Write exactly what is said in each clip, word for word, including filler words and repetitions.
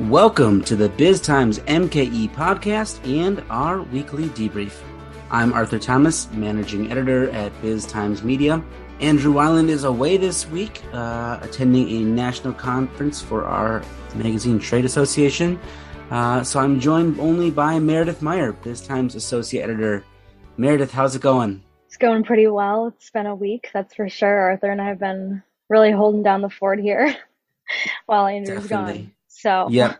Welcome to the Biz Times M K E podcast and our weekly debrief. I'm Arthur Thomas, managing editor at Biz Times Media. Andrew Weiland is away this week, uh, attending a national conference for our magazine trade association. Uh, so I'm joined only by Meredith Meyer, Biz Times associate editor. Meredith, how's it going? It's going pretty well. It's been a week, that's for sure. Arthur and I have been really holding down the fort here while Andrew's Definitely. gone. So yeah,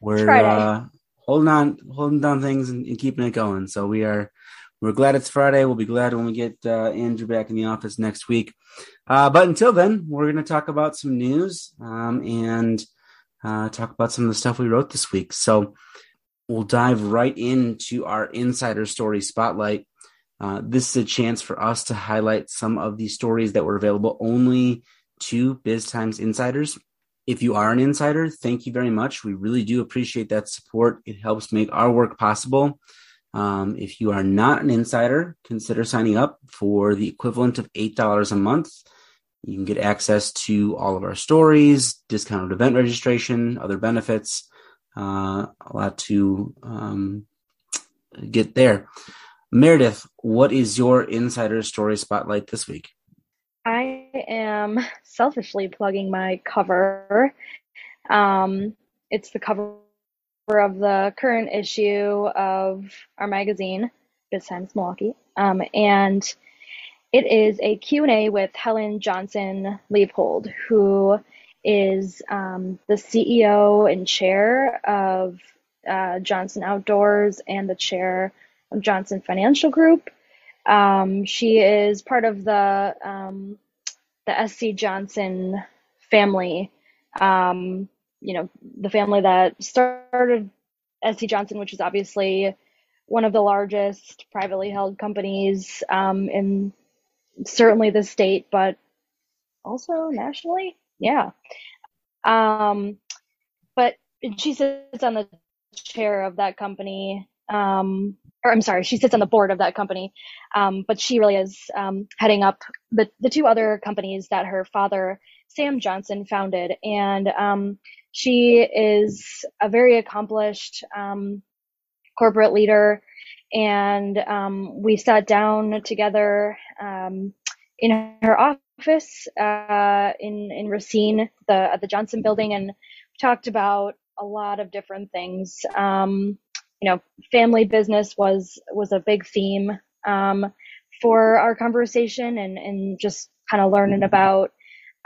we're uh, holding on, holding down things and, and keeping it going. So we are, we're glad it's Friday. We'll be glad when we get uh, Andrew back in the office next week. Uh, but until then, we're going to talk about some news um, and uh, talk about some of the stuff we wrote this week. So we'll dive right into our insider story spotlight. Uh, this is a chance for us to highlight some of the stories that were available only to Biz Times insiders. If you are an insider, thank you very much. We really do appreciate that support. It helps make our work possible. Um, if you are not an insider, consider signing up for the equivalent of eight dollars a month. You can get access to all of our stories, discounted event registration, other benefits, uh, a lot to um, get there. Meredith, what is your insider story spotlight this week? I am selfishly plugging my cover. Um, it's the cover of the current issue of our magazine, Biz Times Milwaukee. Um, and it is a Q and A with Helen Johnson-Leopold, who is um, the C E O and chair of uh, Johnson Outdoors and the chair of Johnson Financial Group. Um, she is part of the um, the S C Johnson family, um, you know, the family that started S C Johnson, which is obviously one of the largest privately held companies um, in certainly the state, but also nationally. Yeah. Um, but she sits on the chair of that company. Um, or I'm sorry, she sits on the board of that company, um, but she really is um, heading up the, the two other companies that her father, Sam Johnson, founded. And um, she is a very accomplished um, corporate leader. And um, we sat down together um, in her office uh, in, in Racine, the, at the Johnson building, and talked about a lot of different things. Um, You know, family business was was a big theme um, for our conversation, and, and just kind of learning about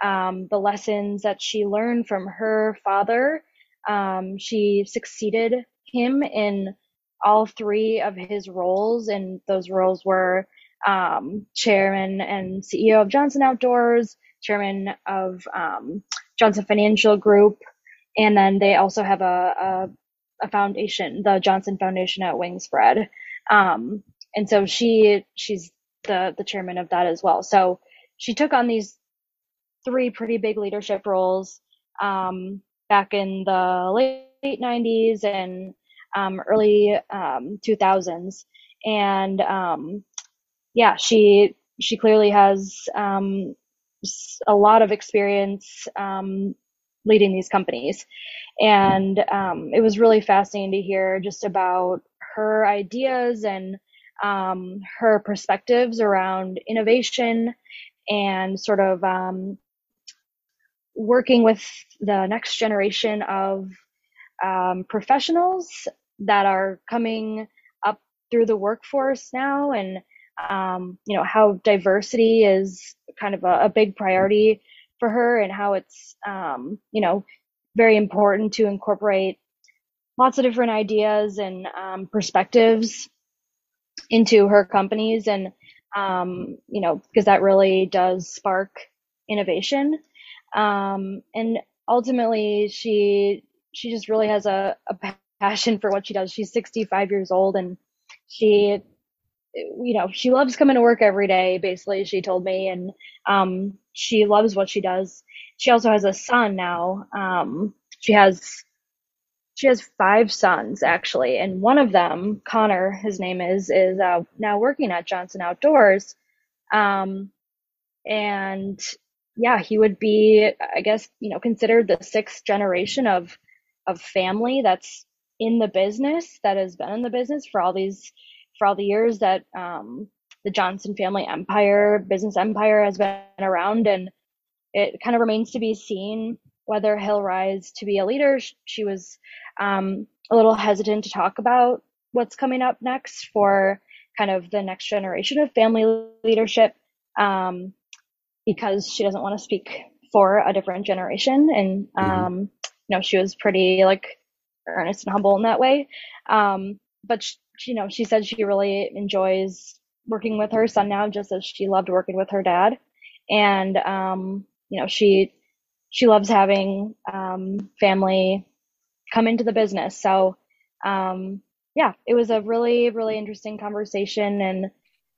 um, the lessons that she learned from her father. Um, she succeeded him in all three of his roles, and those roles were um, chairman and C E O of Johnson Outdoors, chairman of um, Johnson Financial Group, and then they also have a, a a foundation, the Johnson Foundation at Wingspread. Um, and so she, she's the, the chairman of that as well. So she took on these three pretty big leadership roles, um, back in the late nineties and, um, early, um, two thousands. And, um, yeah, she, she clearly has, um, a lot of experience, um, leading these companies. And um, it was really fascinating to hear just about her ideas and um, her perspectives around innovation and sort of um, working with the next generation of um, professionals that are coming up through the workforce now, and um, you know, how diversity is kind of a, a big priority for her, and how it's um, you know, very important to incorporate lots of different ideas and um, perspectives into her companies, and um, you know, because that really does spark innovation. Um, and ultimately, she she just really has a, a passion for what she does. She's sixty-five years old, and she, you know, she loves coming to work every day, basically, she told me, and um, she loves what she does. She also has a son now. Um, she has, she has five sons actually. And one of them, Connor, his name is, is uh, now working at Johnson Outdoors. Um, and yeah, he would be, I guess, you know, considered the sixth generation of of family that's in the business, that has been in the business for all these, for all the years that um, the Johnson family empire, business empire has been around. And it kind of remains to be seen whether he'll rise to be a leader. She was um, a little hesitant to talk about what's coming up next for kind of the next generation of family leadership, um, because she doesn't want to speak for a different generation. And, um, you know, she was pretty like earnest and humble in that way. Um, but, she, you know, she said she really enjoys working with her son now, just as she loved working with her dad. And, um, you know, she, she loves having um, family come into the business. So, um, yeah, it was a really, really interesting conversation, and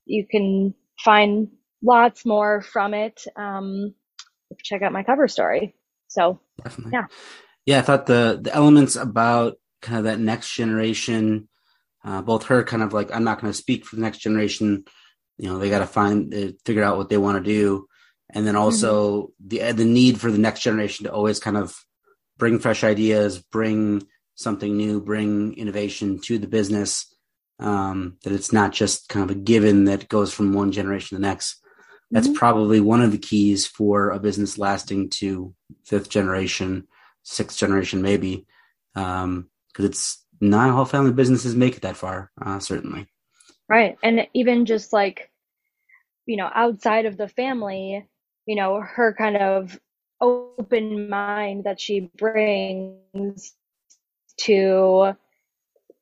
you can find lots more from it. Um, check out my cover story. So, definitely. yeah. Yeah, I thought the, the elements about kind of that next generation, uh, both her kind of like, I'm not going to speak for the next generation. You know, they got to find, uh, figure out what they want to do. And then also mm-hmm. the, the need for the next generation to always kind of bring fresh ideas, bring something new, bring innovation to the business, um, that it's not just kind of a given that goes from one generation to the next. That's mm-hmm. probably one of the keys for a business lasting to fifth generation, sixth generation, maybe, um, because it's not all family businesses make it that far, uh, certainly. Right. And even just like, you know, outside of the family, you know, her kind of open mind that she brings to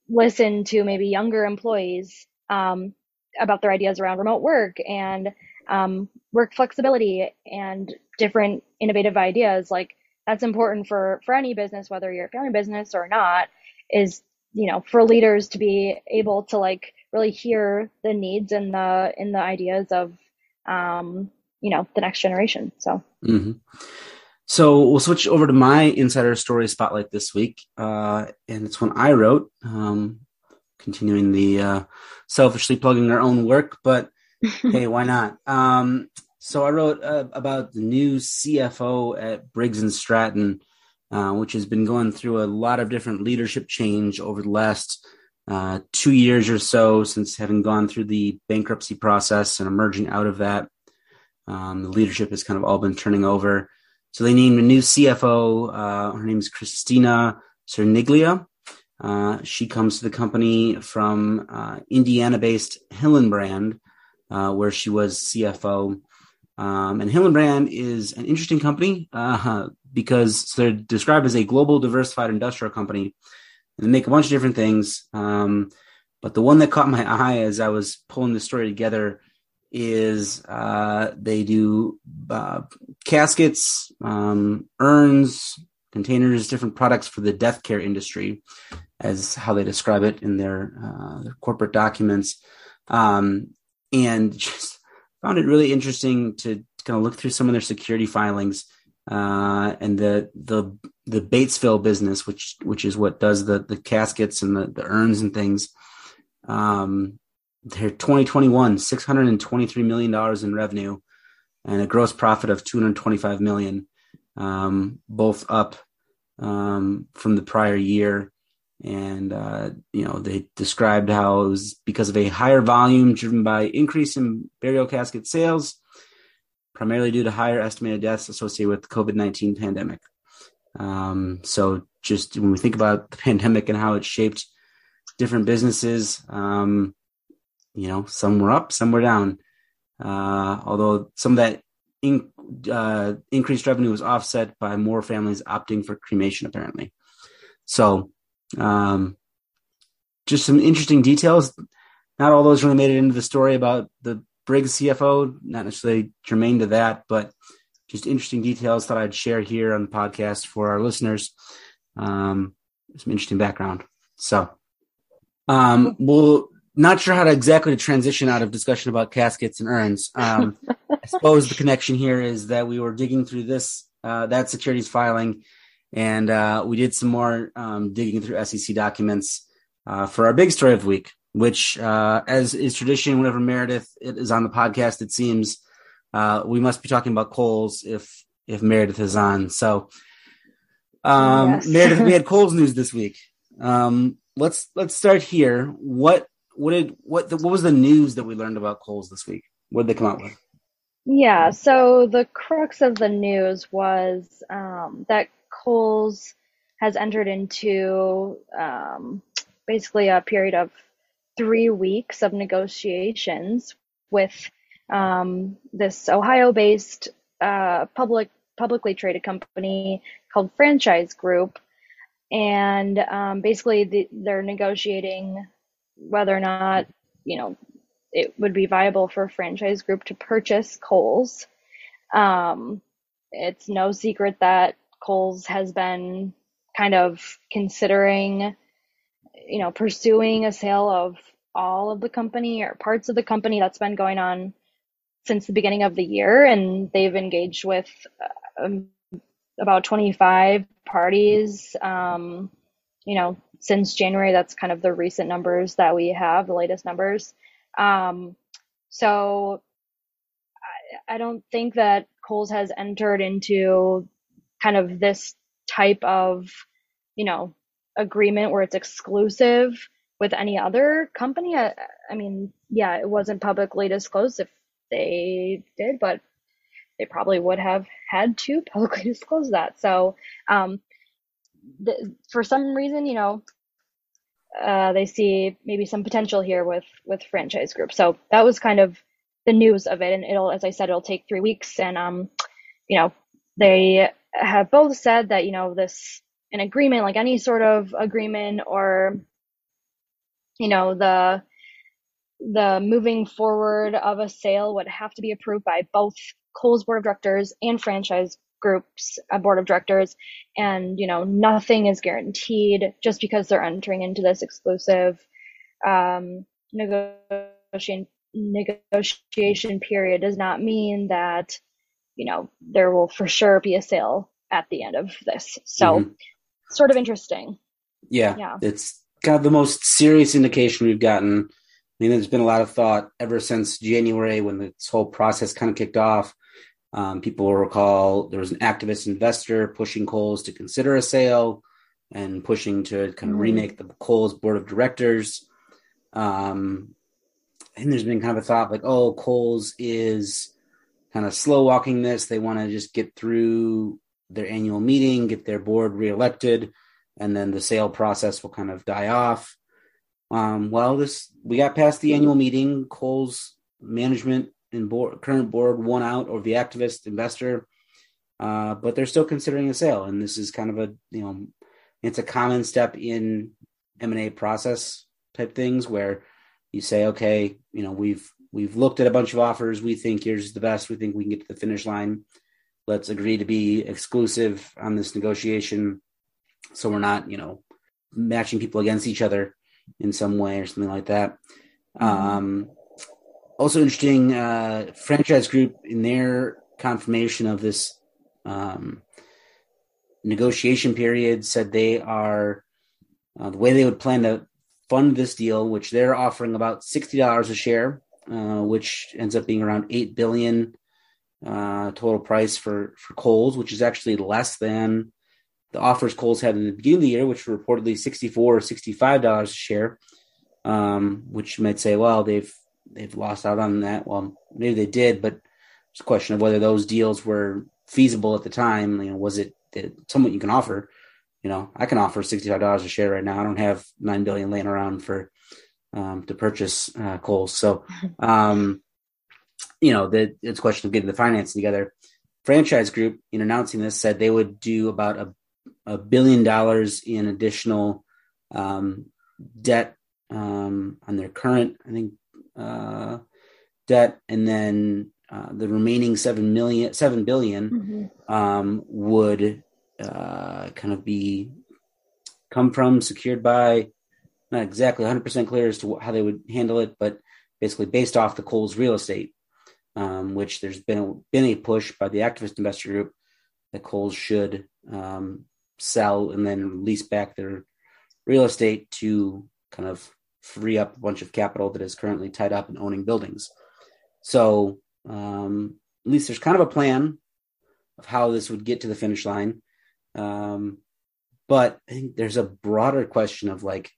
listen to maybe younger employees um, about their ideas around remote work and um, work flexibility and different innovative ideas. Like, that's important for, for any business, whether you're a family business or not, is, you know, for leaders to be able to like really hear the needs and the, in the ideas of, um, you know, the next generation. So, mm-hmm. So we'll switch over to my insider story spotlight this week. Uh, and it's one I wrote, um, continuing the, uh, selfishly plugging our own work, but hey, why not? Um, So I wrote uh, about the new C F O at Briggs and Stratton, uh, which has been going through a lot of different leadership change over the last uh, two years or so, since having gone through the bankruptcy process and emerging out of that. Um, the leadership has kind of all been turning over. So they named a new C F O. Uh, her name is Christina Cerniglia. Uh, she comes to the company from uh, Indiana-based Hillenbrand, uh, where she was C F O. Um, and Hillenbrand is an interesting company uh, because they're described as a global diversified industrial company, and they make a bunch of different things. Um, but the one that caught my eye as I was pulling this story together is uh, they do uh, caskets, um, urns, containers, different products for the death care industry, as how they describe it in their, uh, their corporate documents. Um, and just found it really interesting to kind of look through some of their security filings uh, and the the the Batesville business, which which is what does the the caskets and the, the urns and things. Um, their twenty twenty-one, six hundred twenty-three million dollars in revenue and a gross profit of two hundred twenty-five million dollars, um, both up um, from the prior year. And, uh, you know, they described how it was because of a higher volume driven by increase in burial casket sales, primarily due to higher estimated deaths associated with the COVID nineteen pandemic. Um, so just when we think about the pandemic and how it shaped different businesses, um, you know, some were up, some were down. Uh, although some of that in, uh, increased revenue was offset by more families opting for cremation, apparently. So, Um, just some interesting details. Not all those really made it into the story about the Briggs C F O, not necessarily germane to that, but just interesting details that I'd share here on the podcast for our listeners. Um, some interesting background. So, um, we'll not sure how to exactly to transition out of discussion about caskets and urns. Um, I suppose the connection here is that we were digging through this, uh, that securities filing. And uh, we did some more um, digging through S E C documents uh, for our big story of the week, which, uh, as is tradition, whenever Meredith is on the podcast, it seems uh, we must be talking about Kohl's if if Meredith is on. So Um, yes. we, had, we had Kohl's news this week. Um, let's let's start here. What what did what the, what was the news that we learned about Kohl's this week? What did they come out with? Yeah, so the crux of the news was um, that Kohl's has entered into um, basically a period of three weeks of negotiations with um, this Ohio-based uh, public publicly traded company called Franchise Group, and um, basically the, they're negotiating whether or not, you know, it would be viable for a Franchise Group to purchase Kohl's. Um, it's no secret that Kohl's has been kind of considering, you know, pursuing a sale of all of the company or parts of the company. That's been going on since the beginning of the year, and they've engaged with um, about twenty-five parties, um, you know, since January. That's kind of the recent numbers that we have, the latest numbers. Um, so I, I don't think that Kohl's has entered into kind of this type of, you know, agreement where it's exclusive with any other company. I, I mean, yeah, it wasn't publicly disclosed if they did, but they probably would have had to publicly disclose that. So, um, th- for some reason, you know, Uh, they see maybe some potential here with, with Franchise Group. So that was kind of the news of it. And it'll, as I said, it'll take three weeks. And, um, you know, they have both said that, you know, this, an agreement, like any sort of agreement or, you know, the, the moving forward of a sale would have to be approved by both Kohl's board of directors and Franchise Group's uh, board of directors, and you know, nothing is guaranteed just because they're entering into this exclusive um, negotiation negotiation period does not mean that, you know, there will for sure be a sale at the end of this. So, mm-hmm. sort of interesting. Yeah, yeah, it's kind of the most serious indication we've gotten. I mean, there's been a lot of thought ever since January when this whole process kind of kicked off. Um, people will recall there was an activist investor pushing Kohl's to consider a sale and pushing to kind of remake the Kohl's board of directors. Um, and there's been kind of a thought like, oh, Kohl's is kind of slow walking this. They want to just get through their annual meeting, get their board reelected, and then the sale process will kind of die off. Um, well, this we got past the annual meeting. Kohl's management and board, current board won out over the activist investor, uh, but they're still considering a sale. And this is kind of a, you know, it's a common step in M and A process type things where you say, okay, you know, we've, we've looked at a bunch of offers. We think yours is the best. We think we can get to the finish line. Let's agree to be exclusive on this negotiation. So we're not, you know, matching people against each other in some way or something like that. Mm-hmm. Um, Also interesting, uh, Franchise Group in their confirmation of this um, negotiation period said they are uh, the way they would plan to fund this deal, which they're offering about sixty dollars a share, uh, which ends up being around eight billion dollars uh, total price for, for Kohl's, which is actually less than the offers Kohl's had in the beginning of the year, which were reportedly sixty-four or sixty-five dollars a share, um, which you might say, well, they've They've lost out on that. Well, maybe they did, but it's a question of whether those deals were feasible at the time. You know, was it something you can offer? You know, I can offer sixty-five dollars a share right now. I don't have nine billion dollars laying around for um, to purchase uh, Kohl's. So, um, you know, the, it's a question of getting the financing together. Franchise Group, in announcing this, said they would do about a, a billion dollars in additional um, debt um, on their current, I think, uh, debt. And then, uh, the remaining seven million, seven billion, mm-hmm. um, would, uh, kind of be come from secured by, not exactly one hundred percent clear as to wh- how they would handle it, but basically based off the Kohl's real estate, um, which there's been a, been a push by the activist investor group that Kohl's should, um, sell and then lease back their real estate to kind of free up a bunch of capital that is currently tied up in owning buildings. So um, at least there's kind of a plan of how this would get to the finish line. Um, But I think there's a broader question of like,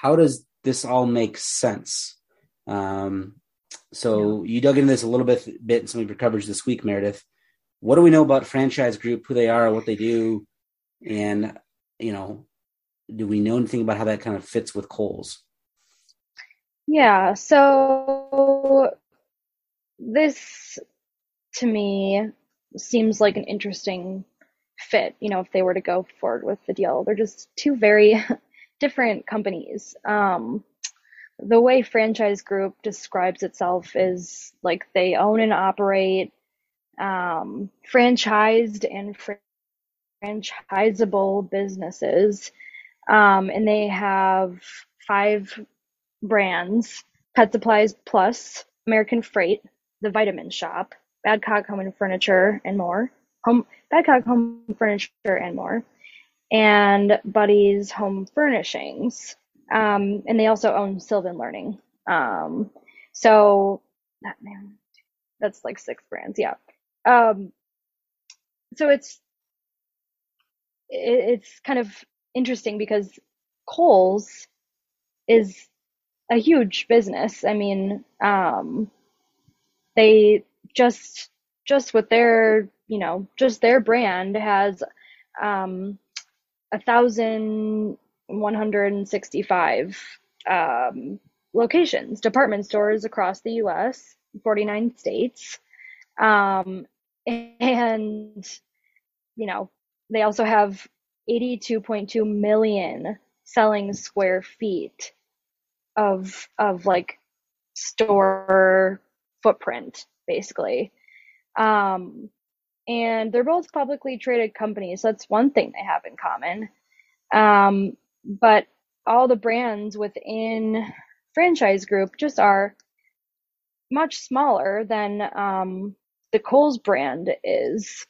how does this all make sense? Um, so yeah. You dug into this a little bit, bit in some of your coverage this week, Meredith. What do we know about Franchise Group, who they are, what they do? And, you know, do we know anything about how that kind of fits with Kohl's? Yeah. So this to me seems like an interesting fit, you know, if they were to go forward with the deal. They're just two very different companies. Um, the way Franchise Group describes itself is like they own and operate um, franchised and fr- franchisable businesses. Um, and they have five brands: Pet Supplies Plus, American Freight, The Vitamin Shoppe, Badcock Home and Furniture and more. Home Badcock Home and Furniture and more. And Buddy's Home Furnishings. Um, and they also own Sylvan Learning. Um, so that man, that's like six brands. Yeah. Um, so it's, it, it's kind of interesting because Kohl's is a huge business. I mean, um, they just, just with their, you know, just their brand has, um, one thousand one hundred sixty-five um, locations, department stores across the U S, forty-nine states. Um, and, you know, they also have eighty-two point two million selling square feet of, of like store footprint, basically. Um, and they're both publicly traded companies. So that's one thing they have in common. Um, but all the brands within Franchise Group just are much smaller than, um, the Kohl's brand is.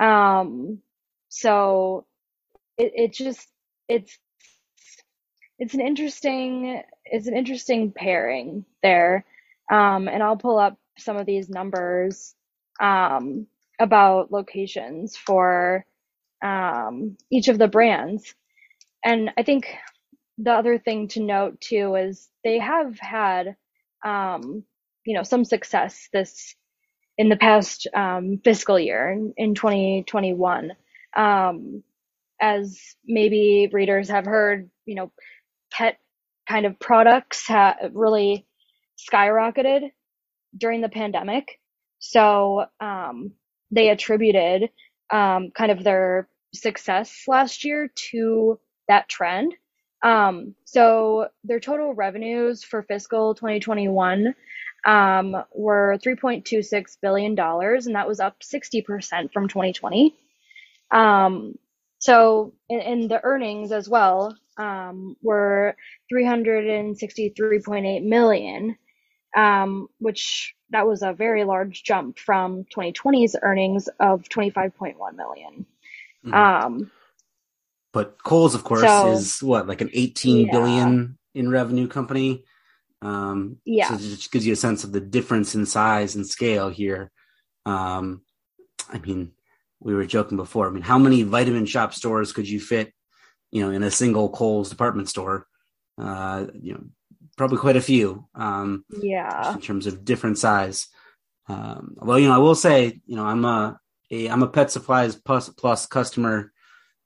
Um, so it, it just, it's, it's an interesting, it's an interesting pairing there. Um, and I'll pull up some of these numbers, um, about locations for um, each of the brands. And I think the other thing to note too is they have had, um, you know, some success this in the past um, fiscal year in, in twenty twenty-one. Um, as maybe readers have heard, you know, pet kind of products ha- really skyrocketed during the pandemic. So, um, they attributed um, kind of their success last year to that trend. Um, so their total revenues for fiscal twenty twenty-one um, were three point two six billion dollars, and that was up sixty percent from twenty twenty. Um, so, and, and the earnings as well um, were three hundred sixty-three point eight million dollars, um, which that was a very large jump from twenty twenty's earnings of twenty-five point one million. Mm-hmm. Um, but Kohl's, of course, so, is what, like an eighteen yeah. billion in revenue company. Um, yeah. So it just gives you a sense of the difference in size and scale here. Um, I mean, we were joking before. I mean, how many Vitamin Shoppe stores could you fit, you know, in a single Kohl's department store? Uh, you know, probably quite a few, um, yeah. in terms of different size. Um, although, you know, I will say, you know, I'm a, a I'm a Pet Supplies Plus, plus customer,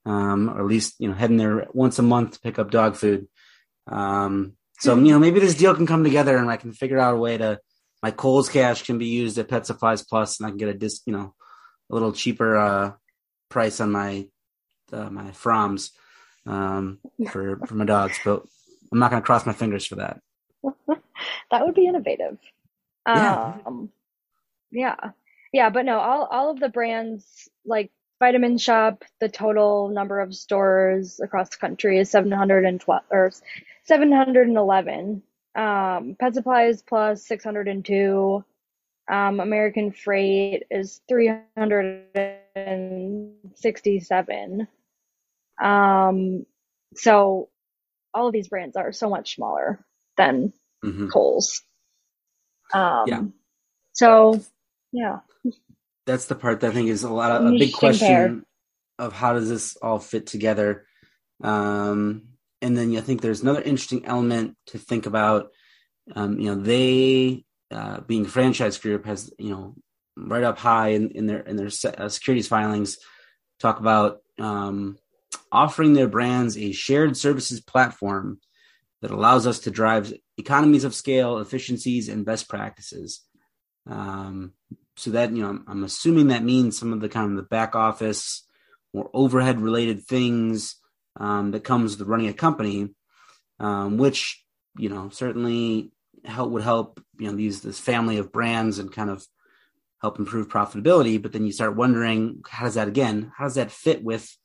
um, or at least, you know, heading there once a month to pick up dog food. Um, so, you know, maybe this deal can come together and I can figure out a way to, my Kohl's cash can be used at Pet Supplies Plus, and I can get a dis, you know, a little cheaper uh, price on my uh, my Froms um, for for my dogs, but. I'm not going to cross my fingers for that. That would be innovative. Yeah. Um, yeah. Yeah. But no, all, all of the brands like Vitamin Shoppe, the total number of stores across the country is seven hundred twelve or seven hundred eleven. Um, Pet Supplies Plus six hundred two. Um, American Freight is three hundred sixty-seven. Um, so all of these brands are so much smaller than mm-hmm. Kohl's. Um, yeah. So, yeah. That's the part that I think is a lot of a big question. Pair. of how does this all fit together. Um, and then I think there's another interesting element to think about. Um, you know, they uh, being Franchise Group has, you know, right up high in, in their in their securities filings, talk about um, offering their brands a shared services platform that allows us to drive economies of scale, efficiencies, and best practices. Um, so that, you know, I'm, I'm assuming that means some of the kind of the back office or overhead related things um, that comes with running a company, um, which, you know, certainly help would help, you know, these, this family of brands and kind of help improve profitability. But then you start wondering, how does that, again, how does that fit with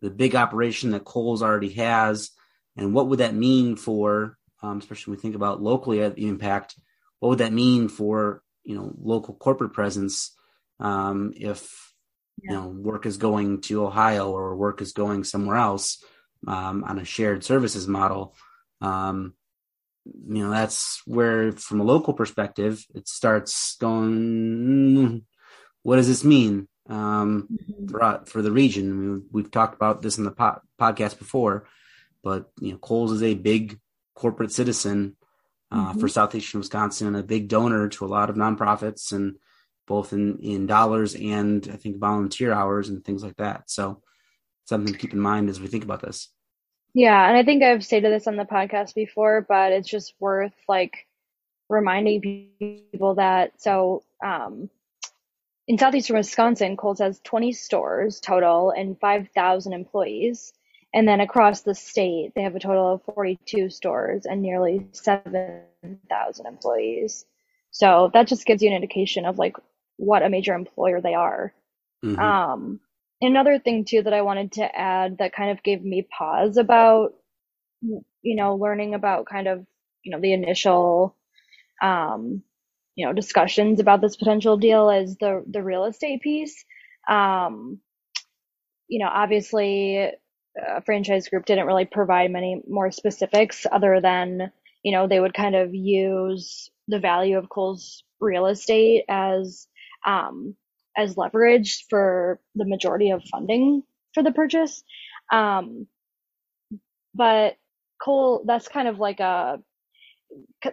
the big operation that Kohl's already has? And what would that mean for, um, especially when we think about locally at the impact, what would that mean for, you know, local corporate presence um, if, yeah. you know, work is going to Ohio or work is going somewhere else um, on a shared services model? Um, you know, that's where, from a local perspective, it starts going, what does this mean um, for, for the region? We, we've talked about this in the po- podcast before. But, you know, Kohl's is a big corporate citizen uh, mm-hmm. for Southeastern Wisconsin, and a big donor to a lot of nonprofits, and both in, in dollars and I think volunteer hours and things like that. So something to keep in mind as we think about this. Yeah. And I think I've stated this on the podcast before, but it's just worth like reminding people that. So um, in Southeastern Wisconsin, Kohl's has twenty stores total and five thousand employees. And then across the state, they have a total of forty-two stores and nearly seven thousand employees. So that just gives you an indication of like what a major employer they are. Mm-hmm. Um, another thing too that I wanted to add that kind of gave me pause about, you know, learning about kind of, you know, the initial, um, you know, discussions about this potential deal is the the real estate piece. Um, you know, obviously. Uh, Franchise Group didn't really provide many more specifics other than, you know, they would kind of use the value of Kohl's real estate as um, as leverage for the majority of funding for the purchase. Um, but Kohl, that's kind of like a,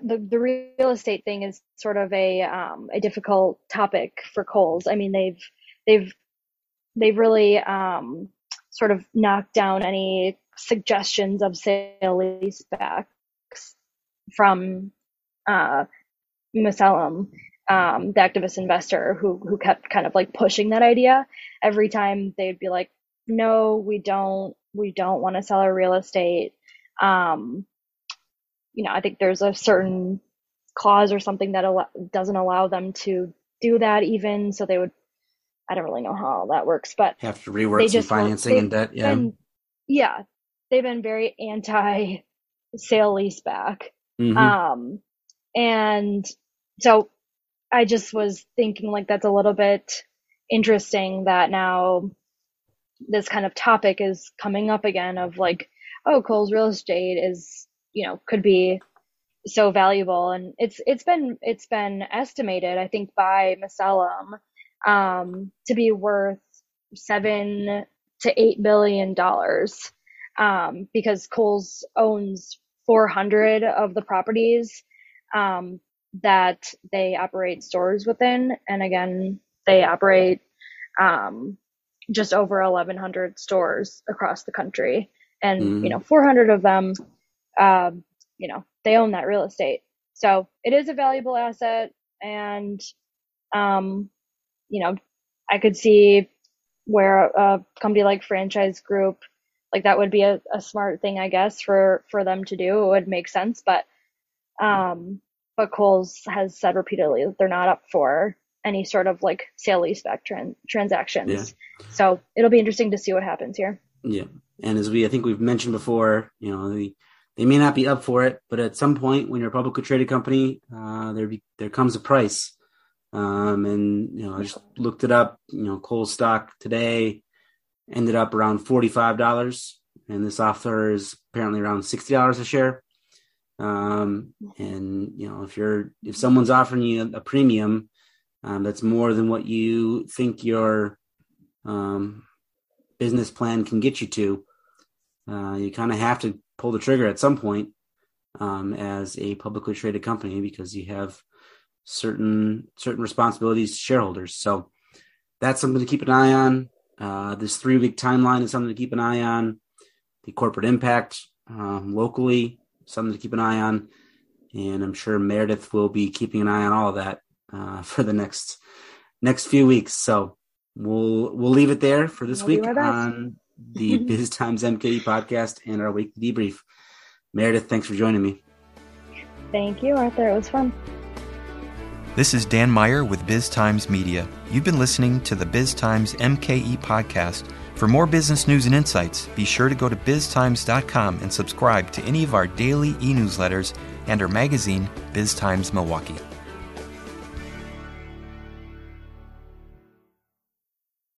the, the real estate thing is sort of a um, a difficult topic for Kohl's. I mean, they've, they've, they've really, um, sort of knock down any suggestions of sale leasebacks from uh, Macellum, um, the activist investor who who kept kind of like pushing that idea. Every time they'd be like, no, we don't, we don't want to sell our real estate. Um, you know, I think there's a certain clause or something that al- doesn't allow them to do that even, so they would, I don't really know how all that works, but have to rework some financing and debt. Yeah. Been, yeah. They've been very anti sale leaseback. Mm-hmm. Um, and so I just was thinking like, that's a little bit interesting that now this kind of topic is coming up again of like, oh, Kohl's real estate is, you know, could be so valuable. And it's, it's been, it's been estimated, I think by Macellum, um, to be worth seven to eight billion dollars, um, because Kohl's owns four hundred of the properties, um, that they operate stores within. And again, they operate, um, just over eleven hundred stores across the country, and, mm-hmm. you know, four hundred of them, um, you know, they own that real estate. So it is a valuable asset. And, um, you know, I could see where a company like Franchise Group, like that would be a, a smart thing, I guess, for, for them to do. It would make sense. But, um, but Kohl's has said repeatedly that they're not up for any sort of like sale leaseback tran- transactions. Yeah. So it'll be interesting to see what happens here. Yeah. And as we, I think we've mentioned before, you know, the, they may not be up for it, but at some point when you're a publicly traded company, uh, there be, there comes a price. Um, and, you know, I just looked it up, you know, Kohl's stock today ended up around forty-five dollars, and this offer is apparently around sixty dollars a share. Um, and, you know, if you're, if someone's offering you a premium, um, that's more than what you think your, um, business plan can get you to. Uh, you kind of have to pull the trigger at some point um, as a publicly traded company, because you have certain certain responsibilities to shareholders. So that's something to keep an eye on. Uh, this three-week timeline is something to keep an eye on. The corporate impact um, locally, something to keep an eye on. And I'm sure Meredith will be keeping an eye on all of that uh, for the next next few weeks. So we'll we'll leave it there for this I'll week on the Biz Times M K E podcast and our weekly debrief. Meredith, thanks for joining me. Thank you, Arthur. It was fun. This is Dan Meyer with Biz Times Media. You've been listening to the Biz Times M K E podcast. For more business news and insights, be sure to go to biz times dot com and subscribe to any of our daily e-newsletters and our magazine, Biz Times Milwaukee.